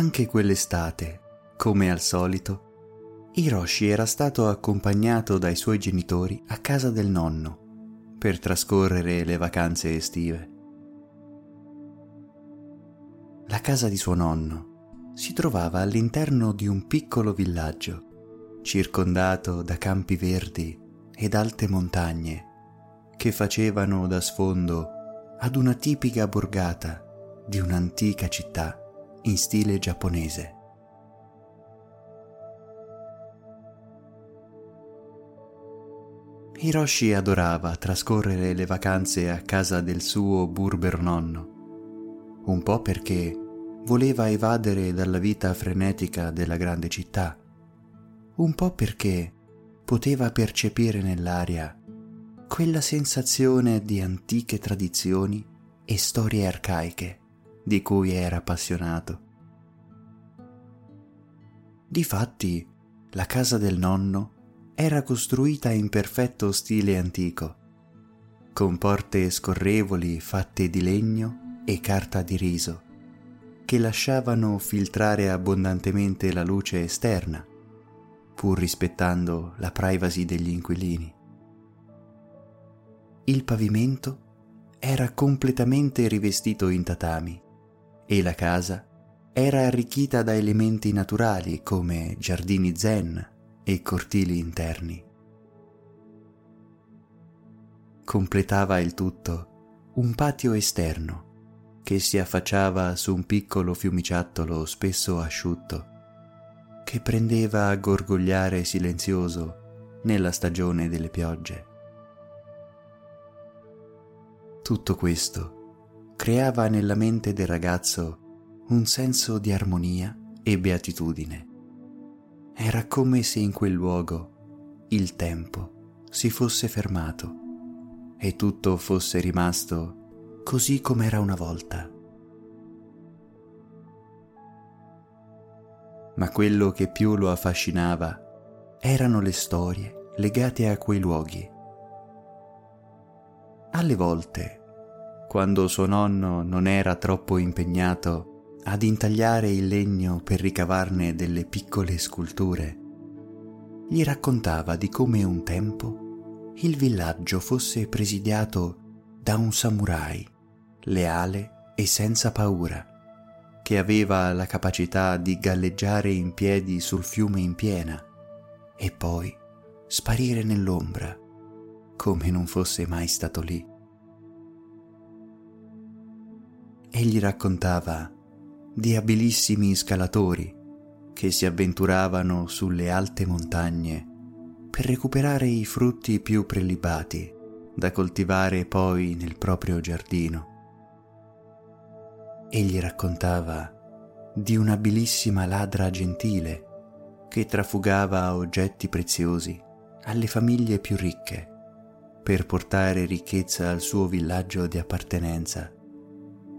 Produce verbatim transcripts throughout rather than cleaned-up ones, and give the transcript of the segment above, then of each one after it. Anche quell'estate, come al solito, Hiroshi era stato accompagnato dai suoi genitori a casa del nonno per trascorrere le vacanze estive. La casa di suo nonno si trovava all'interno di un piccolo villaggio, circondato da campi verdi ed alte montagne che facevano da sfondo ad una tipica borgata di un'antica città in stile giapponese. Hiroshi adorava trascorrere le vacanze a casa del suo burbero nonno, un po' perché voleva evadere dalla vita frenetica della grande città, un po' perché poteva percepire nell'aria quella sensazione di antiche tradizioni e storie arcaiche di cui era appassionato. Difatti, la casa del nonno era costruita in perfetto stile antico, con porte scorrevoli fatte di legno e carta di riso, che lasciavano filtrare abbondantemente la luce esterna, pur rispettando la privacy degli inquilini. Il pavimento era completamente rivestito in tatami, e la casa era arricchita da elementi naturali come giardini zen e cortili interni. Completava il tutto un patio esterno che si affacciava su un piccolo fiumiciattolo spesso asciutto, che prendeva a gorgogliare silenzioso nella stagione delle piogge. Tutto questo creava nella mente del ragazzo un senso di armonia e beatitudine. Era come se in quel luogo il tempo si fosse fermato e tutto fosse rimasto così com'era una volta. Ma quello che più lo affascinava erano le storie legate a quei luoghi. Alle volte, quando suo nonno non era troppo impegnato ad intagliare il legno per ricavarne delle piccole sculture, gli raccontava di come un tempo il villaggio fosse presidiato da un samurai, leale e senza paura, che aveva la capacità di galleggiare in piedi sul fiume in piena e poi sparire nell'ombra, come non fosse mai stato lì. Egli raccontava di abilissimi scalatori che si avventuravano sulle alte montagne per recuperare i frutti più prelibati da coltivare poi nel proprio giardino. Egli raccontava di un'abilissima ladra gentile che trafugava oggetti preziosi alle famiglie più ricche per portare ricchezza al suo villaggio di appartenenza,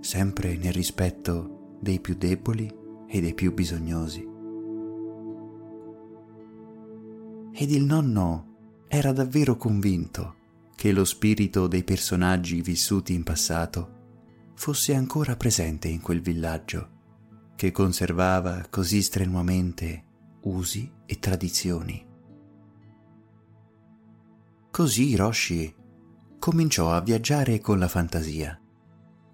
sempre nel rispetto dei più deboli e dei più bisognosi. Ed il nonno era davvero convinto che lo spirito dei personaggi vissuti in passato fosse ancora presente in quel villaggio, che conservava così strenuamente usi e tradizioni. Così Hiroshi cominciò a viaggiare con la fantasia,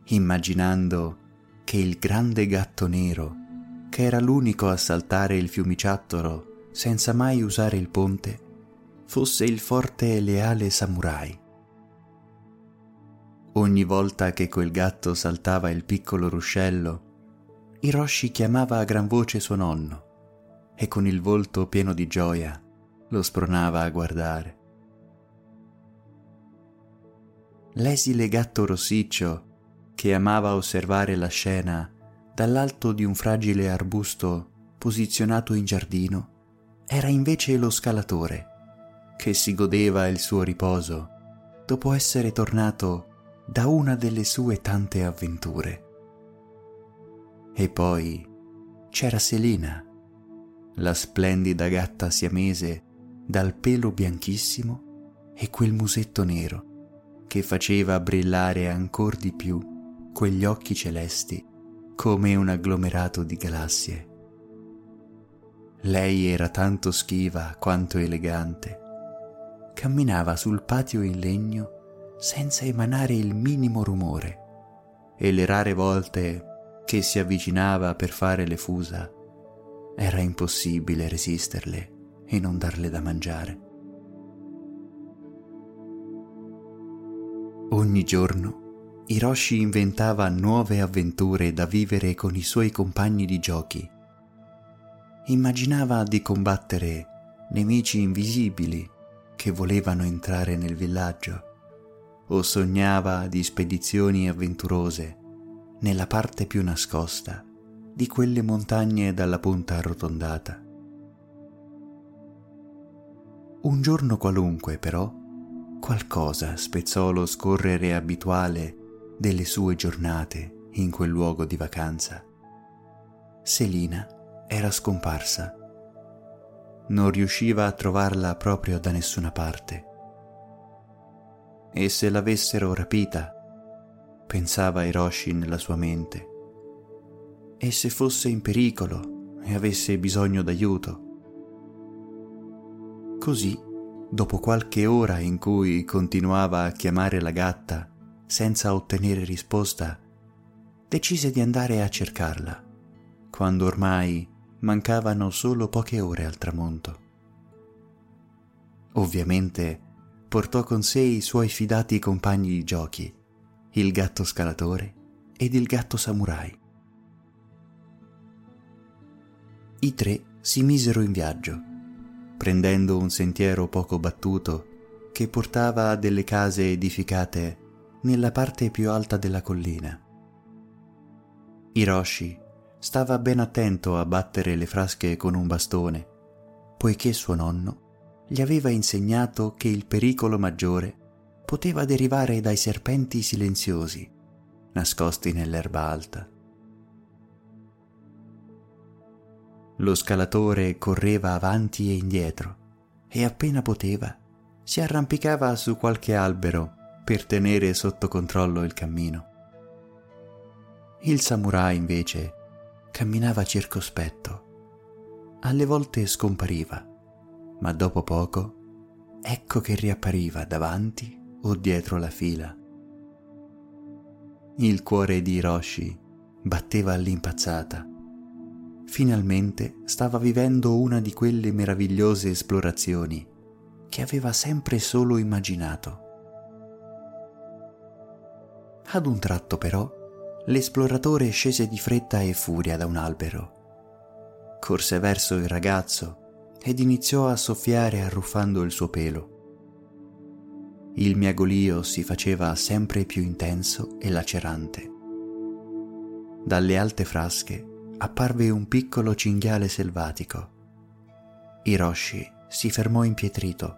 immaginando che il grande gatto nero, che era l'unico a saltare il fiumiciattolo senza mai usare il ponte, fosse il forte e leale samurai. Ogni volta che quel gatto saltava il piccolo ruscello, Hiroshi chiamava a gran voce suo nonno e con il volto pieno di gioia lo spronava a guardare. L'esile gatto rossiccio, che amava osservare la scena dall'alto di un fragile arbusto posizionato in giardino, era invece lo scalatore, che si godeva il suo riposo dopo essere tornato da una delle sue tante avventure. E poi c'era Selina, la splendida gatta siamese dal pelo bianchissimo e quel musetto nero che faceva brillare ancor di più quegli occhi celesti come un agglomerato di galassie. Lei era tanto schiva quanto elegante. Camminava sul patio in legno senza emanare il minimo rumore, e le rare volte che si avvicinava per fare le fusa era impossibile resisterle e non darle da mangiare. Ogni giorno Hiroshi inventava nuove avventure da vivere con i suoi compagni di giochi. Immaginava di combattere nemici invisibili che volevano entrare nel villaggio, o sognava di spedizioni avventurose nella parte più nascosta di quelle montagne dalla punta arrotondata. Un giorno qualunque, però, qualcosa spezzò lo scorrere abituale delle sue giornate in quel luogo di vacanza. Selina era scomparsa. Non riusciva a trovarla proprio da nessuna parte. E se l'avessero rapita, pensava Hiroshi nella sua mente. E se fosse in pericolo e avesse bisogno d'aiuto? Così, dopo qualche ora in cui continuava a chiamare la gatta senza ottenere risposta, decise di andare a cercarla, quando ormai mancavano solo poche ore al tramonto. Ovviamente portò con sé i suoi fidati compagni di giochi, il gatto scalatore ed il gatto samurai. I tre si misero in viaggio, prendendo un sentiero poco battuto che portava a delle case edificate nella parte più alta della collina. Hiroshi stava ben attento a battere le frasche con un bastone, poiché suo nonno gli aveva insegnato che il pericolo maggiore poteva derivare dai serpenti silenziosi, nascosti nell'erba alta. Lo scalatore correva avanti e indietro e appena poteva si arrampicava su qualche albero per tenere sotto controllo il cammino. Il samurai invece camminava circospetto, alle volte scompariva, ma dopo poco ecco che riappariva davanti o dietro la fila. Il cuore di Hiroshi batteva all'impazzata. Finalmente stava vivendo una di quelle meravigliose esplorazioni che aveva sempre solo immaginato. Ad un tratto però l'esploratore scese di fretta e furia da un albero. Corse verso il ragazzo ed iniziò a soffiare arruffando il suo pelo. Il miagolio si faceva sempre più intenso e lacerante. Dalle alte frasche apparve un piccolo cinghiale selvatico. Hiroshi si fermò impietrito.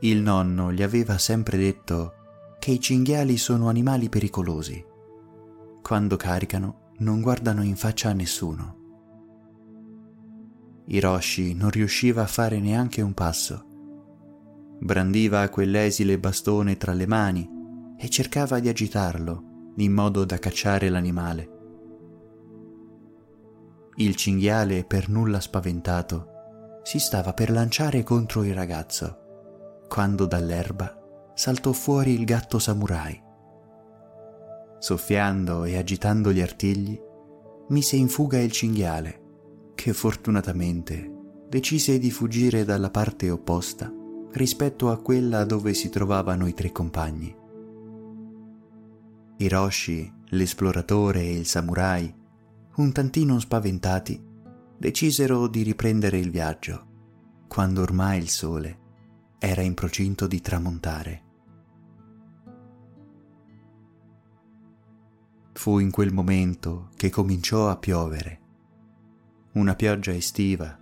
Il nonno gli aveva sempre detto che i cinghiali sono animali pericolosi. Quando caricano non guardano in faccia a nessuno. Hiroshi non riusciva a fare neanche un passo. Brandiva quell'esile bastone tra le mani e cercava di agitarlo in modo da cacciare l'animale. Il cinghiale, per nulla spaventato, si stava per lanciare contro il ragazzo, quando dall'erba saltò fuori il gatto samurai. Soffiando e agitando gli artigli, mise in fuga il cinghiale, che fortunatamente decise di fuggire dalla parte opposta rispetto a quella dove si trovavano i tre compagni. Hiroshi, l'esploratore e il samurai, un tantino spaventati, decisero di riprendere il viaggio, quando ormai il sole era in procinto di tramontare. Fu in quel momento che cominciò a piovere. Una pioggia estiva,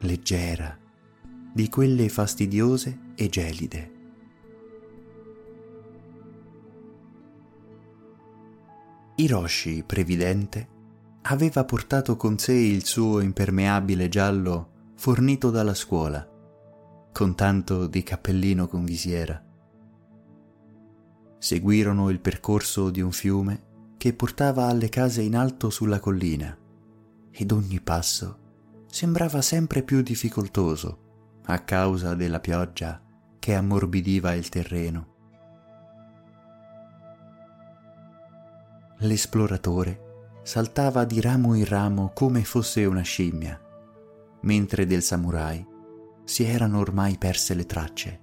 leggera, di quelle fastidiose e gelide. Hiroshi, previdente, aveva portato con sé il suo impermeabile giallo fornito dalla scuola, con tanto di cappellino con visiera. Seguirono il percorso di un fiume che portava alle case in alto sulla collina, ed ogni passo sembrava sempre più difficoltoso a causa della pioggia che ammorbidiva il terreno. L'esploratore saltava di ramo in ramo come fosse una scimmia, mentre del samurai si erano ormai perse le tracce.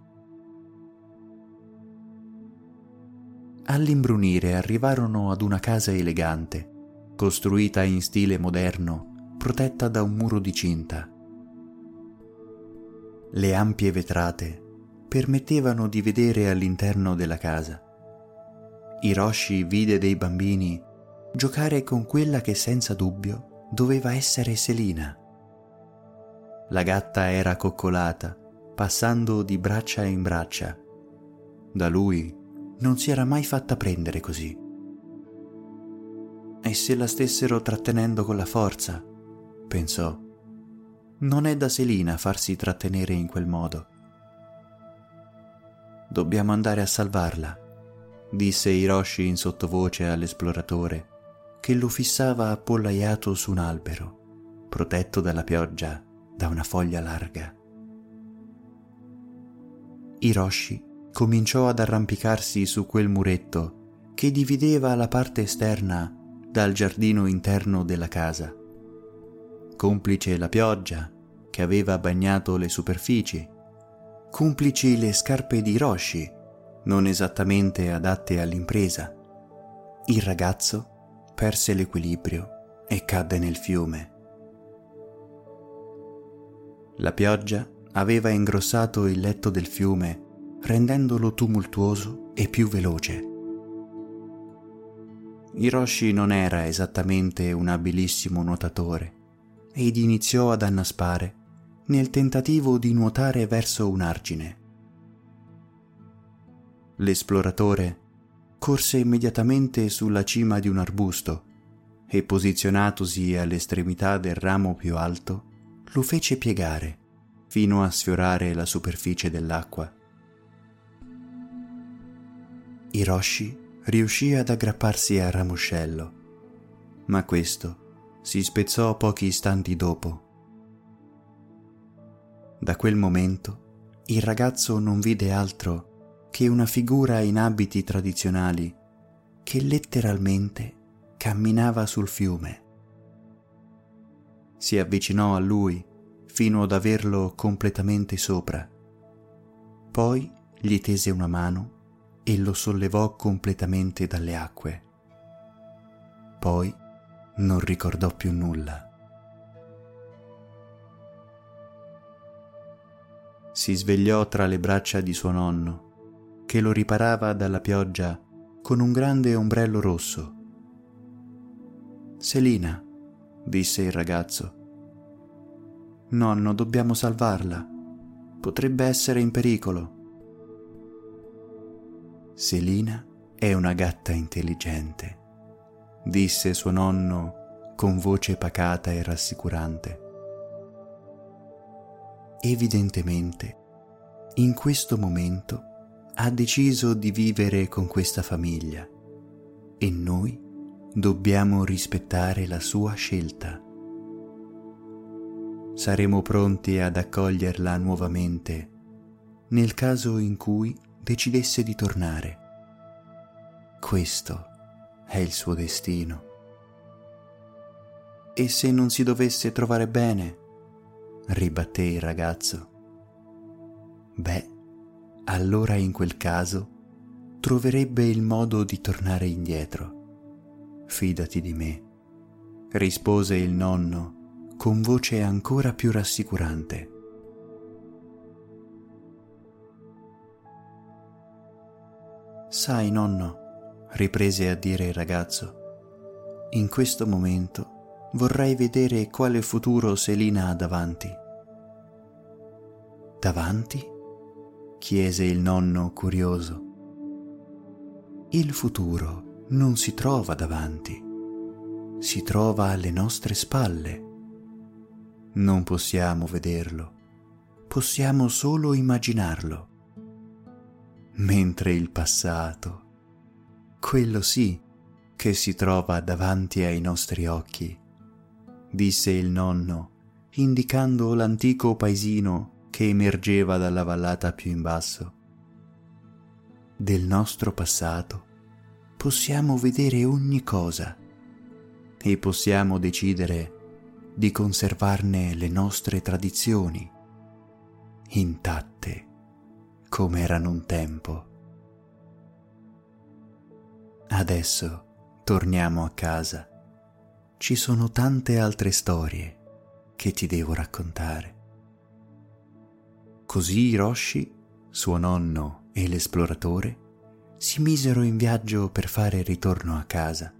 All'imbrunire arrivarono ad una casa elegante, costruita in stile moderno, protetta da un muro di cinta. Le ampie vetrate permettevano di vedere all'interno della casa. Hiroshi vide dei bambini giocare con quella che senza dubbio doveva essere Selina. La gatta era coccolata, passando di braccia in braccia. Da lui non si era mai fatta prendere così. E se la stessero trattenendo con la forza, pensò, non è da Selina farsi trattenere in quel modo. Dobbiamo andare a salvarla, disse Hiroshi in sottovoce all'esploratore, che lo fissava appollaiato su un albero, protetto dalla pioggia da una foglia larga. Hiroshi cominciò ad arrampicarsi su quel muretto che divideva la parte esterna dal giardino interno della casa. Complice la pioggia che aveva bagnato le superfici, complici le scarpe di Hiroshi, non esattamente adatte all'impresa, il ragazzo perse l'equilibrio e cadde nel fiume. La pioggia aveva ingrossato il letto del fiume, rendendolo tumultuoso e più veloce. Hiroshi non era esattamente un abilissimo nuotatore ed iniziò ad annaspare nel tentativo di nuotare verso un argine. L'esploratore corse immediatamente sulla cima di un arbusto e, posizionatosi all'estremità del ramo più alto, lo fece piegare fino a sfiorare la superficie dell'acqua. Hiroshi riuscì ad aggrapparsi al ramoscello, ma questo si spezzò pochi istanti dopo. Da quel momento il ragazzo non vide altro che una figura in abiti tradizionali che letteralmente camminava sul fiume. Si avvicinò a lui fino ad averlo completamente sopra, poi gli tese una mano e lo sollevò completamente dalle acque. Poi non ricordò più nulla. Si svegliò tra le braccia di suo nonno, che lo riparava dalla pioggia con un grande ombrello rosso. «Selina», disse il ragazzo. «Nonno, dobbiamo salvarla. Potrebbe essere in pericolo». «Selina è una gatta intelligente», disse suo nonno con voce pacata e rassicurante. Evidentemente, in questo momento, ha deciso di vivere con questa famiglia e noi dobbiamo rispettare la sua scelta. Saremo pronti ad accoglierla nuovamente nel caso in cui decidesse di tornare. Questo è il suo destino. E se non si dovesse trovare bene? Ribatté il ragazzo. Beh, allora in quel caso troverebbe il modo di tornare indietro. Fidati di me, rispose il nonno con voce ancora più rassicurante. Sai, nonno, riprese a dire il ragazzo, in questo momento vorrei vedere quale futuro Selina ha davanti. Davanti? Chiese il nonno curioso. Il futuro non si trova davanti, si trova alle nostre spalle. Non possiamo vederlo, possiamo solo immaginarlo. Mentre il passato, quello sì che si trova davanti ai nostri occhi», disse il nonno, indicando l'antico paesino che emergeva dalla vallata più in basso. «Del nostro passato possiamo vedere ogni cosa e possiamo decidere di conservarne le nostre tradizioni, intatte come erano un tempo. Adesso torniamo a casa. Ci sono tante altre storie che ti devo raccontare». Così Hiroshi, suo nonno e l'esploratore si misero in viaggio per fare ritorno a casa.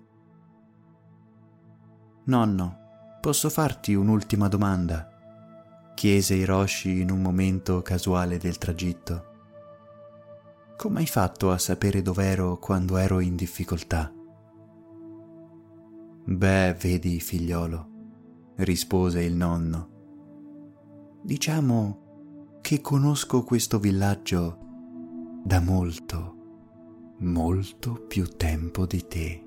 «Nonno, posso farti un'ultima domanda?» chiese Hiroshi in un momento casuale del tragitto. «Come hai fatto a sapere dov'ero quando ero in difficoltà?» «Beh, vedi, figliolo», rispose il nonno. «Diciamo che conosco questo villaggio da molto, molto più tempo di te.